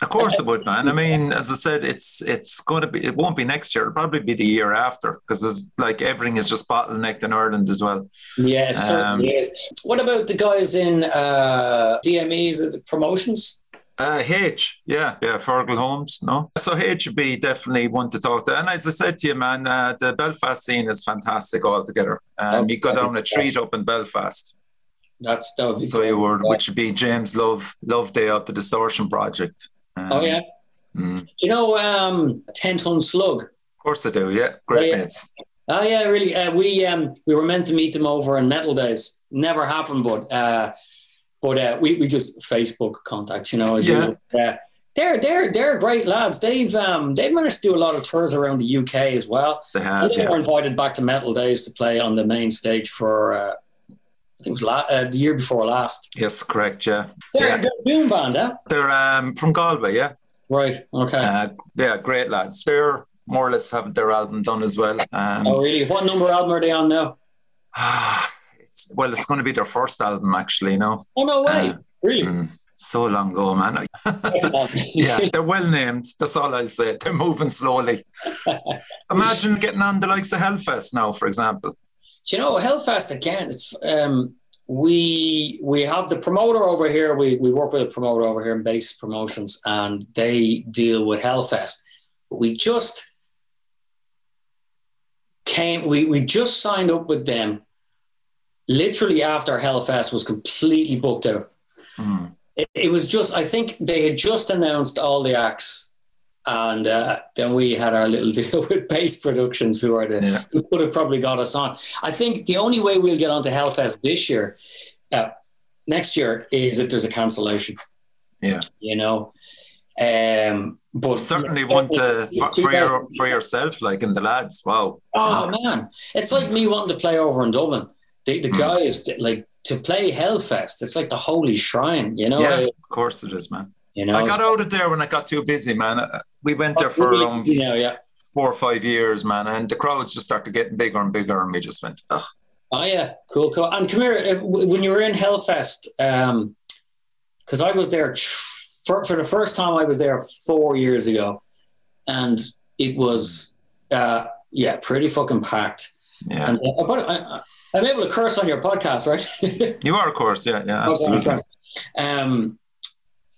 Of course it would, man. I mean, as I said, it's going to be. It won't be next year. It'll probably be the year after, because it's like everything is just bottlenecked in Ireland as well. Yeah, it certainly is. What about the guys in DMEs promotions? H, yeah, Fergal Holmes, no. So H would be definitely one to talk to. And as I said to you, man, the Belfast scene is fantastic altogether. You go down a treat up in Belfast. That's dope. So you were, which would be James Love Day of the Distortion Project. You know, Ten Ton Slug. Of course I do. Yeah, great mates. Oh yeah, really. We were meant to meet them over in Metal Days. Never happened, but we just Facebook contacts, you know, as usual. They're great lads. They've managed to do a lot of tours around the UK as well. They have. They were invited back to Metal Days to play on the main stage for I think it was the year before last. Yes, correct. Yeah. They're a doom band, huh? They're from Galway, yeah. Right. Okay. Great lads. They're more or less have their album done as well. Oh, really? What number album are they on now? It's going to be their first album, actually. No. Oh no way! Really? So long ago, man. Yeah, they're well named. That's all I'll say. They're moving slowly. Imagine getting on the likes of Hellfest now, for example. Do you know, Hellfest again? It's we have the promoter over here. We work with a promoter over here in Base Promotions, and they deal with Hellfest. We just came. We just signed up with them. Literally after Hellfest was completely booked out. Mm. It was just, I think they had just announced all the acts, and then we had our little deal with Base Productions, who would have probably got us on. I think the only way we'll get onto Hellfest next year, is if there's a cancellation. Yeah, you know. But certainly want to for yourself, like in the lads. Wow. Oh man, it's like me wanting to play over in Dublin. The guys that, like, to play Hellfest, it's like the holy shrine, you know? Yeah, of course it is, man. You know, I got out of there when I got too busy, man. We went there for around 4 or 5 years, man, and the crowds just started getting bigger and bigger, and we just went, ugh. Oh, yeah, cool. And come here, when you were in Hellfest, because I was there for the first time, I was there 4 years ago, and it was, pretty fucking packed. Yeah. And, but I'm able to curse on your podcast, right? You are, of course. Yeah, absolutely. And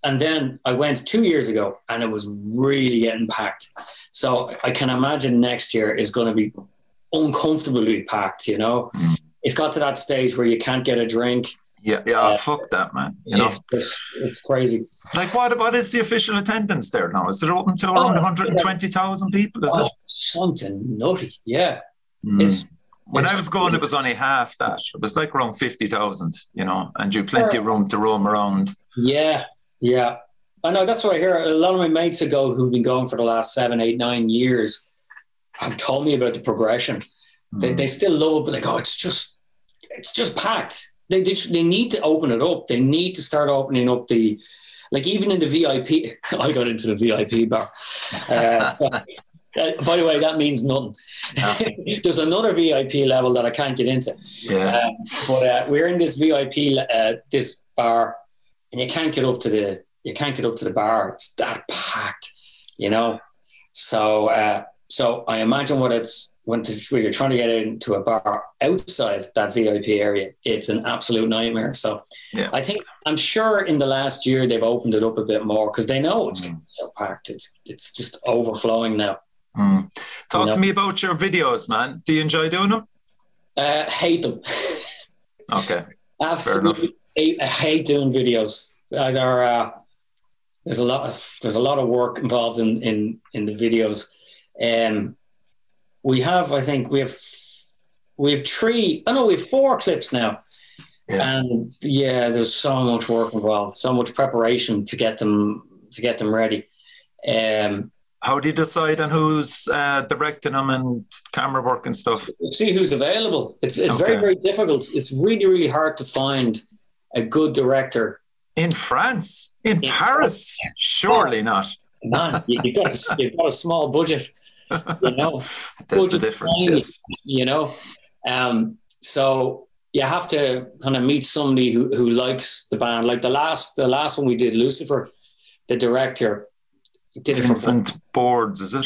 then I went 2 years ago, and it was really getting packed. So I can imagine next year is going to be uncomfortably packed, you know? Mm. It's got to that stage where you can't get a drink. Yeah, fuck that, man. You know? It's crazy. Like, what is the official attendance there now? Is it open to around 120,000 people? Is it? Something nutty, yeah. Mm. When I was going, it was only half that. It was like around 50,000, you know, and you had plenty of room to roam around. Yeah. I know, that's what I hear. A lot of my mates who've been going for the last 7, 8, 9 years have told me about the progression. Mm. They still love it, but like, oh, it's just packed. They need to open it up. They need to start opening up the, like, even in the VIP. I got into the VIP bar. By the way, that means nothing. There's another VIP level that I can't get into. Yeah. But we're in this VIP, this bar, and you can't get up to the bar. It's that packed, you know. So I imagine when you're trying to get into a bar outside that VIP area, it's an absolute nightmare. So yeah. I'm sure in the last year they've opened it up a bit more because they know it's so packed. It's just overflowing now. Mm. Talk to me about your videos, man. Do you enjoy doing them? Hate them. Okay. Absolutely. I hate doing videos. There's a lot of work involved in the videos. We have 4 clips now. Yeah. And yeah, there's so much work involved, so much preparation to get them ready. How do you decide on who's directing them and camera work and stuff? See who's available. It's very, very difficult. It's really, really hard to find a good director. In France? In Paris? France. Surely not. Man, you've got a small budget. You know? There's the difference, yes. You know? So you have to kind of meet somebody who likes the band. Like the last one we did, Lucifer, the director... Vincent Boards, yeah.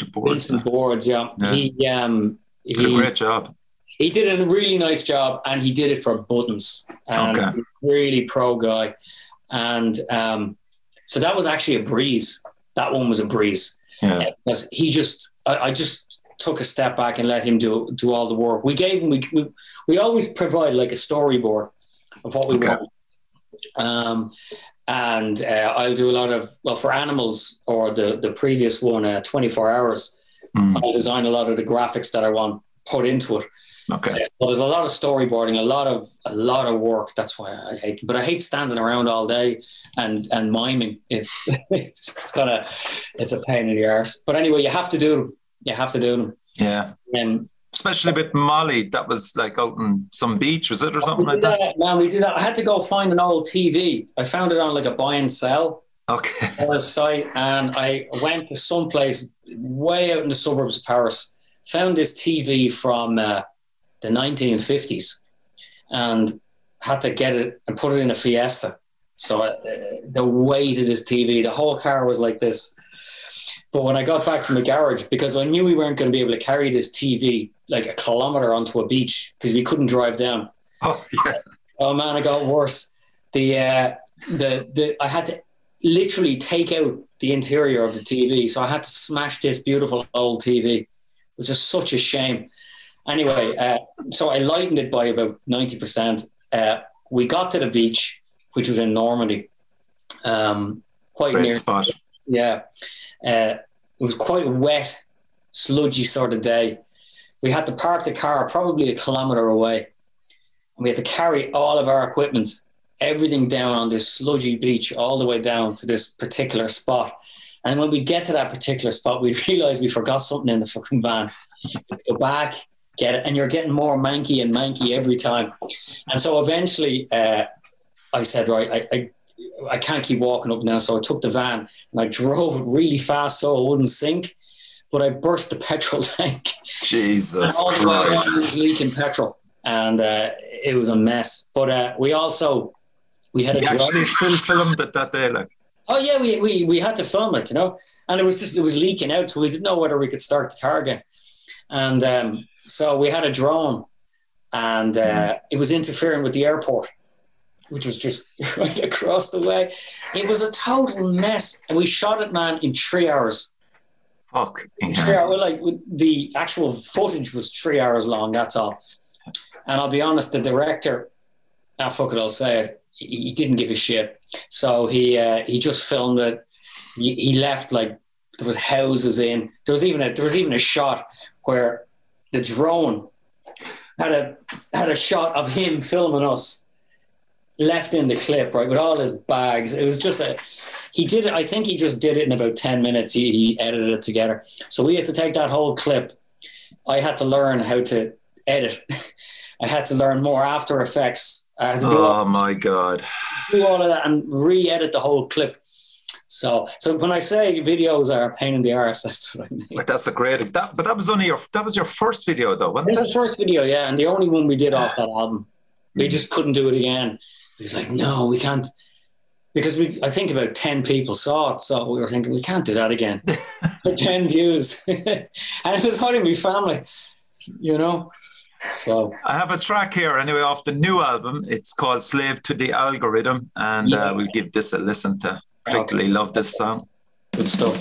He did a great job. He did a really nice job, and he did it for Buttons. Okay. Really pro guy. And so that was actually a breeze. That one was a breeze. Yeah. Because I just took a step back and let him do all the work. We gave him, we always provide like a storyboard of what we want. And I'll do a lot of, for Animals or the previous one, 24 Hours, I'll design a lot of the graphics that I want put into it. Okay. So there's a lot of storyboarding, a lot of work. That's why I hate. But I hate standing around all day and miming. It's a pain in the arse. But anyway, you have to do them. Yeah. And especially with Molly, that was like out in some beach, was it, or something like that? Man, we did that. I had to go find an old TV. I found it on like a buy and sell. Okay. Website, and I went to some place way out in the suburbs of Paris. Found this TV from the 1950s, and had to get it and put it in a Fiesta. So the weight of this TV, the whole car was like this. But when I got back from the garage, because I knew we weren't going to be able to carry this TV like a kilometer onto a beach because we couldn't drive down. Oh yeah. Oh man, it got worse. I had to literally take out the interior of the TV, so I had to smash this beautiful old TV. It was just such a shame. Anyway, so I lightened it by about 90%. We got to the beach, which was in Normandy, quite near. Great spot. Yeah. It was quite a wet, sludgy sort of day. We had to park the car probably a kilometre away, and we had to carry all of our equipment, everything down on this sludgy beach, all the way down to this particular spot. And when we get to that particular spot, we realise we forgot something in the fucking van. Go back, get it, and you're getting more manky and manky every time. And so eventually, I said, right, I can't keep walking up now. So I took the van and I drove it really fast so it wouldn't sink, but I burst the petrol tank. Jesus Christ. And also I was leaking petrol, and it was a mess. But we had a drive. Actually still filmed it that day, like. Oh yeah, we had to film it, you know. And it was leaking out, so we didn't know whether we could start the car again. And so we had a drone, and it was interfering with the airport, which was just right across the way. It was a total mess. And we shot it, man, in 3 hours. Fuck. Yeah. 3 hours, like the actual footage was 3 hours long, that's all. And I'll be honest, the director, fuck it, I'll say it, he didn't give a shit. So he just filmed it. He left, like, there was houses in. There was even a shot where the drone had a shot of him filming us, left in the clip, right, with all his bags. It was just I think he just did it in about 10 minutes. He edited it together. So we had to take that whole clip. I had to learn how to edit. I had to learn more After Effects. I had to do all of that and re-edit the whole clip. So when I say videos are a pain in the arse, that's what I mean. But that's a great. But that was only your first video, though, wasn't it? It was the first video, yeah, and the only one we did off that album. We just couldn't do it again. It was like, no, we can't, because I think about 10 people saw it, so we were thinking we can't do that again. 10 views, and it was only my family, you know. So I have a track here anyway off the new album. It's called "Slave to the Algorithm," and we'll give this a listen to. Particularly love this song. Good stuff.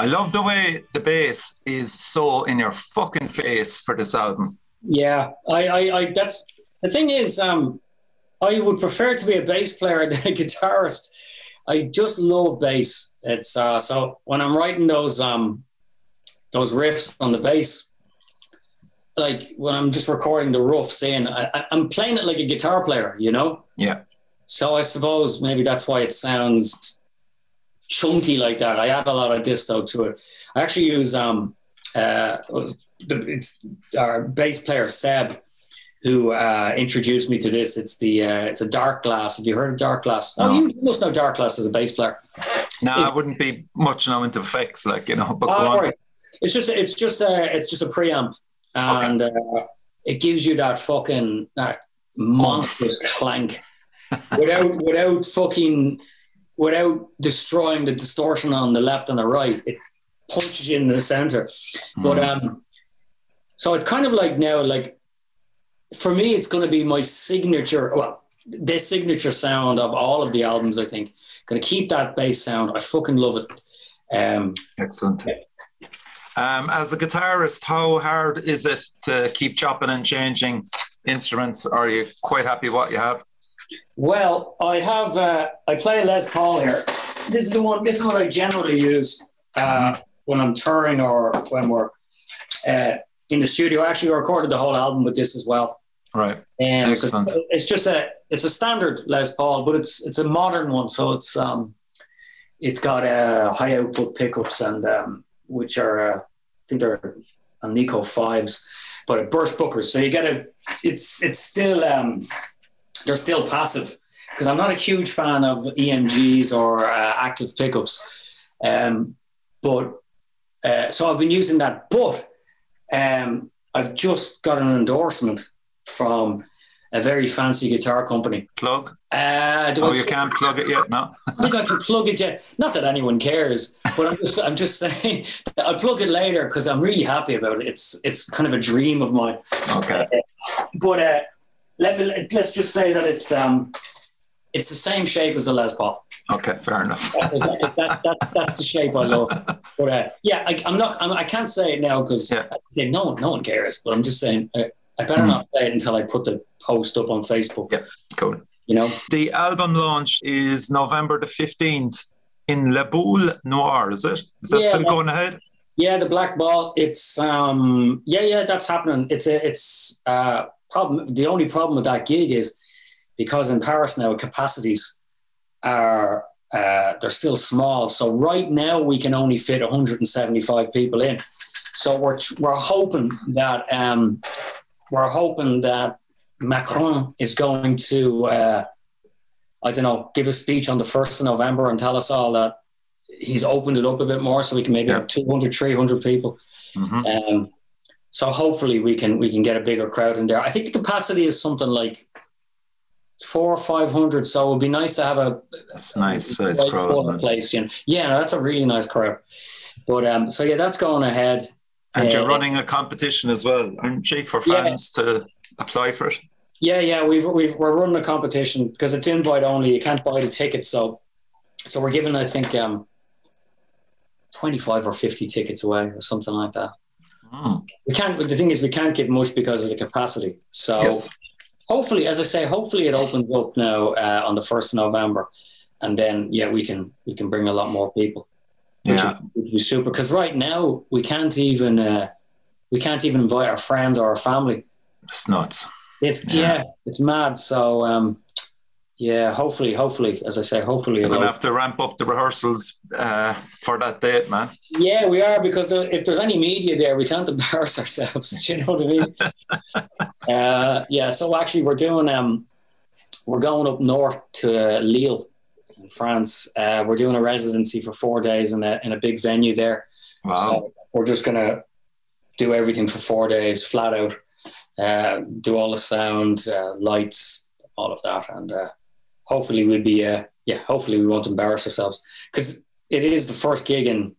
I love the way the bass is so in your fucking face for this album. Yeah, I that's the thing is, I would prefer to be a bass player than a guitarist. I just love bass. It's so when I'm writing those riffs on the bass, like when I'm just recording the roughs in, I'm playing it like a guitar player, you know? Yeah. So I suppose maybe that's why it sounds chunky like that. I add a lot of disto to it. I actually use it's our bass player Seb who introduced me to this. It's the it's a Darkglass. Have you heard of Darkglass? No. Oh, you must know Darkglass as a bass player. No, I wouldn't be much now into effects, like, you know. But right. It's just a preamp, and it gives you that fucking that monster clank without destroying the distortion on the left and the right. It punches you in the center, but so it's kind of like now like. For me, it's going to be my signature, well, the signature sound of all of the albums, I think. Going to keep that bass sound. I fucking love it. Excellent. As a guitarist, how hard is it to keep chopping and changing instruments? Are you quite happy with what you have? Well, I play a Les Paul here. This is what I generally use when I'm touring or when we're in the studio. Actually, I recorded the whole album with this as well. Right. Excellent. So it's a standard Les Paul, but it's a modern one. So it's got high output pickups and which are I think they're an Nico 5s, but a burst booker. So you get it's still they're still passive because I'm not a huge fan of EMGs or active pickups. So I've been using that, but I've just got an endorsement from a very fancy guitar company. Plug? You can't plug it yet, no? I think I can plug it yet. Not that anyone cares, but I'm just saying that I'll plug it later because I'm really happy about it. It's kind of a dream of mine. Okay. But let's just say that it's the same shape as the Les Paul. Okay, fair enough. That's the shape I love. But I can't say it now because no one cares. But I'm just saying I better not say it until I put the post up on Facebook. Yeah, cool. You know, the album launch is November the 15th in La Boule Noire. Is it? Is that still going ahead? Yeah, the Black Ball. It's that's happening. It's problem. The only problem with that gig is because in Paris now capacities are they're still small, so right now we can only fit 175 people in, so we're hoping that Macron is going to give a speech on the 1st of November and tell us all that he's opened it up a bit more so we can maybe have 200-300 people. So hopefully we can get a bigger crowd in there. I think the capacity is something like 400 or 500, so it would be nice to have a nice place. You know? Yeah, that's a really nice crowd. But that's going ahead. And you're running a competition as well, aren't you, for fans to apply for it? Yeah, yeah, we're running a competition because it's invite only. You can't buy the tickets, so we're giving I think 25 or 50 tickets away or something like that. Mm. The thing is we can't give much because of the capacity. So. Yes. Hopefully, as I say, it opens up now on the 1st of November, and then we can bring a lot more people, which would be super. Because right now we can't even invite our friends or our family. It's nuts. It's mad. So hopefully, as I say, hopefully we're gonna have to ramp up the rehearsals for that date, man. Yeah, we are, because if there's any media there, we can't embarrass ourselves. Do you know what I mean? So actually we're doing we're going up north to Lille in France. We're doing a residency for 4 days in a big venue there. Wow. So we're just gonna do everything for 4 days flat out, do all the sound, lights, all of that, and hopefully we'll be hopefully we won't embarrass ourselves, because it is the first gig in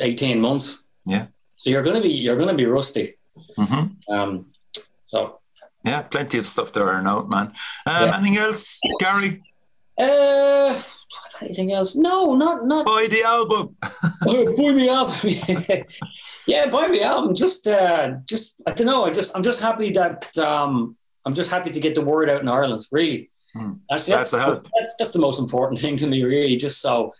18 months. Yeah. So you're gonna be rusty. Mm-hmm. Plenty of stuff to earn out, man. Anything else, Gary? I anything else? No, not buy the album. Buy me album. Yeah, buy the album. Just I don't know. I'm just happy that I'm just happy to get the word out in Ireland. Really, that's the help. That's the most important thing to me. Really, just so.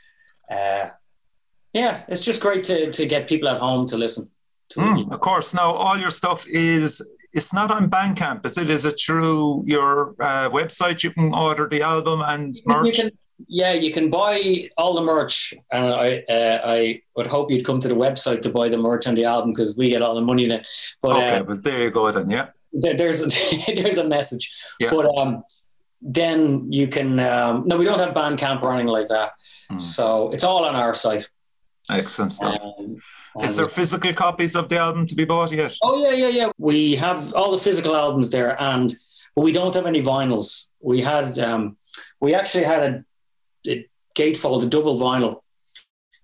Yeah, it's just great to get people at home to listen. Of course. Now, all your stuff is, it's not on Bandcamp, is it? Is it through your website? You can order the album and merch? You can buy all the merch. And I would hope you'd come to the website to buy the merch and the album because we get all the money in it. But, okay, well, there you go then, yeah. There's a message. Yeah. But then you can... no, we don't have Bandcamp or anything like that. So it's all on our site. Excellent stuff. Is there physical copies of the album to be bought yet? Oh, yeah. We have all the physical albums there, but we don't have any vinyls. We had, we actually had a gatefold, a double vinyl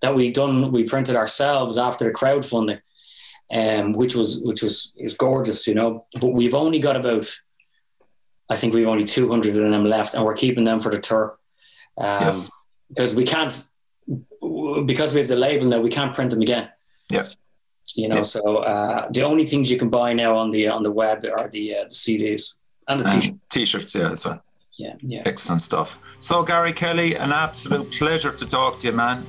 that we printed ourselves after the crowdfunding, which was gorgeous, you know. But we've only got about, I think we've only 200 of them left, and we're keeping them for the tour. Yes. Because we can't, because we have the label now, we can't print them again. Yeah, you know. Yeah. So the only things you can buy now on the web are the CDs and the t-shirts. Yeah, as well. Yeah. Excellent stuff. So Gary Kelly, an absolute pleasure to talk to you, man.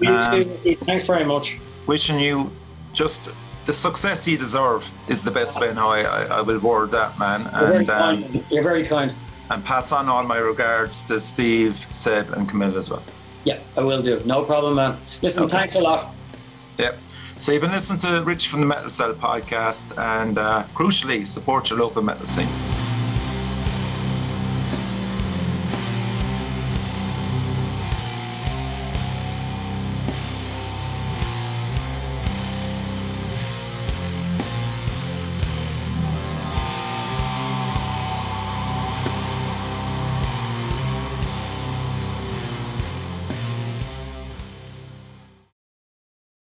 Thanks very much. Wishing you just the success you deserve is the best way. Now I will word that, man. You're very kind. And pass on all my regards to Steve, Seb, and Camille as well. Yeah, I will do. No problem, man. Listen, okay. Thanks a lot. Yeah. So you've been listening to Rich from the Metal Cell podcast and crucially support your local metal scene.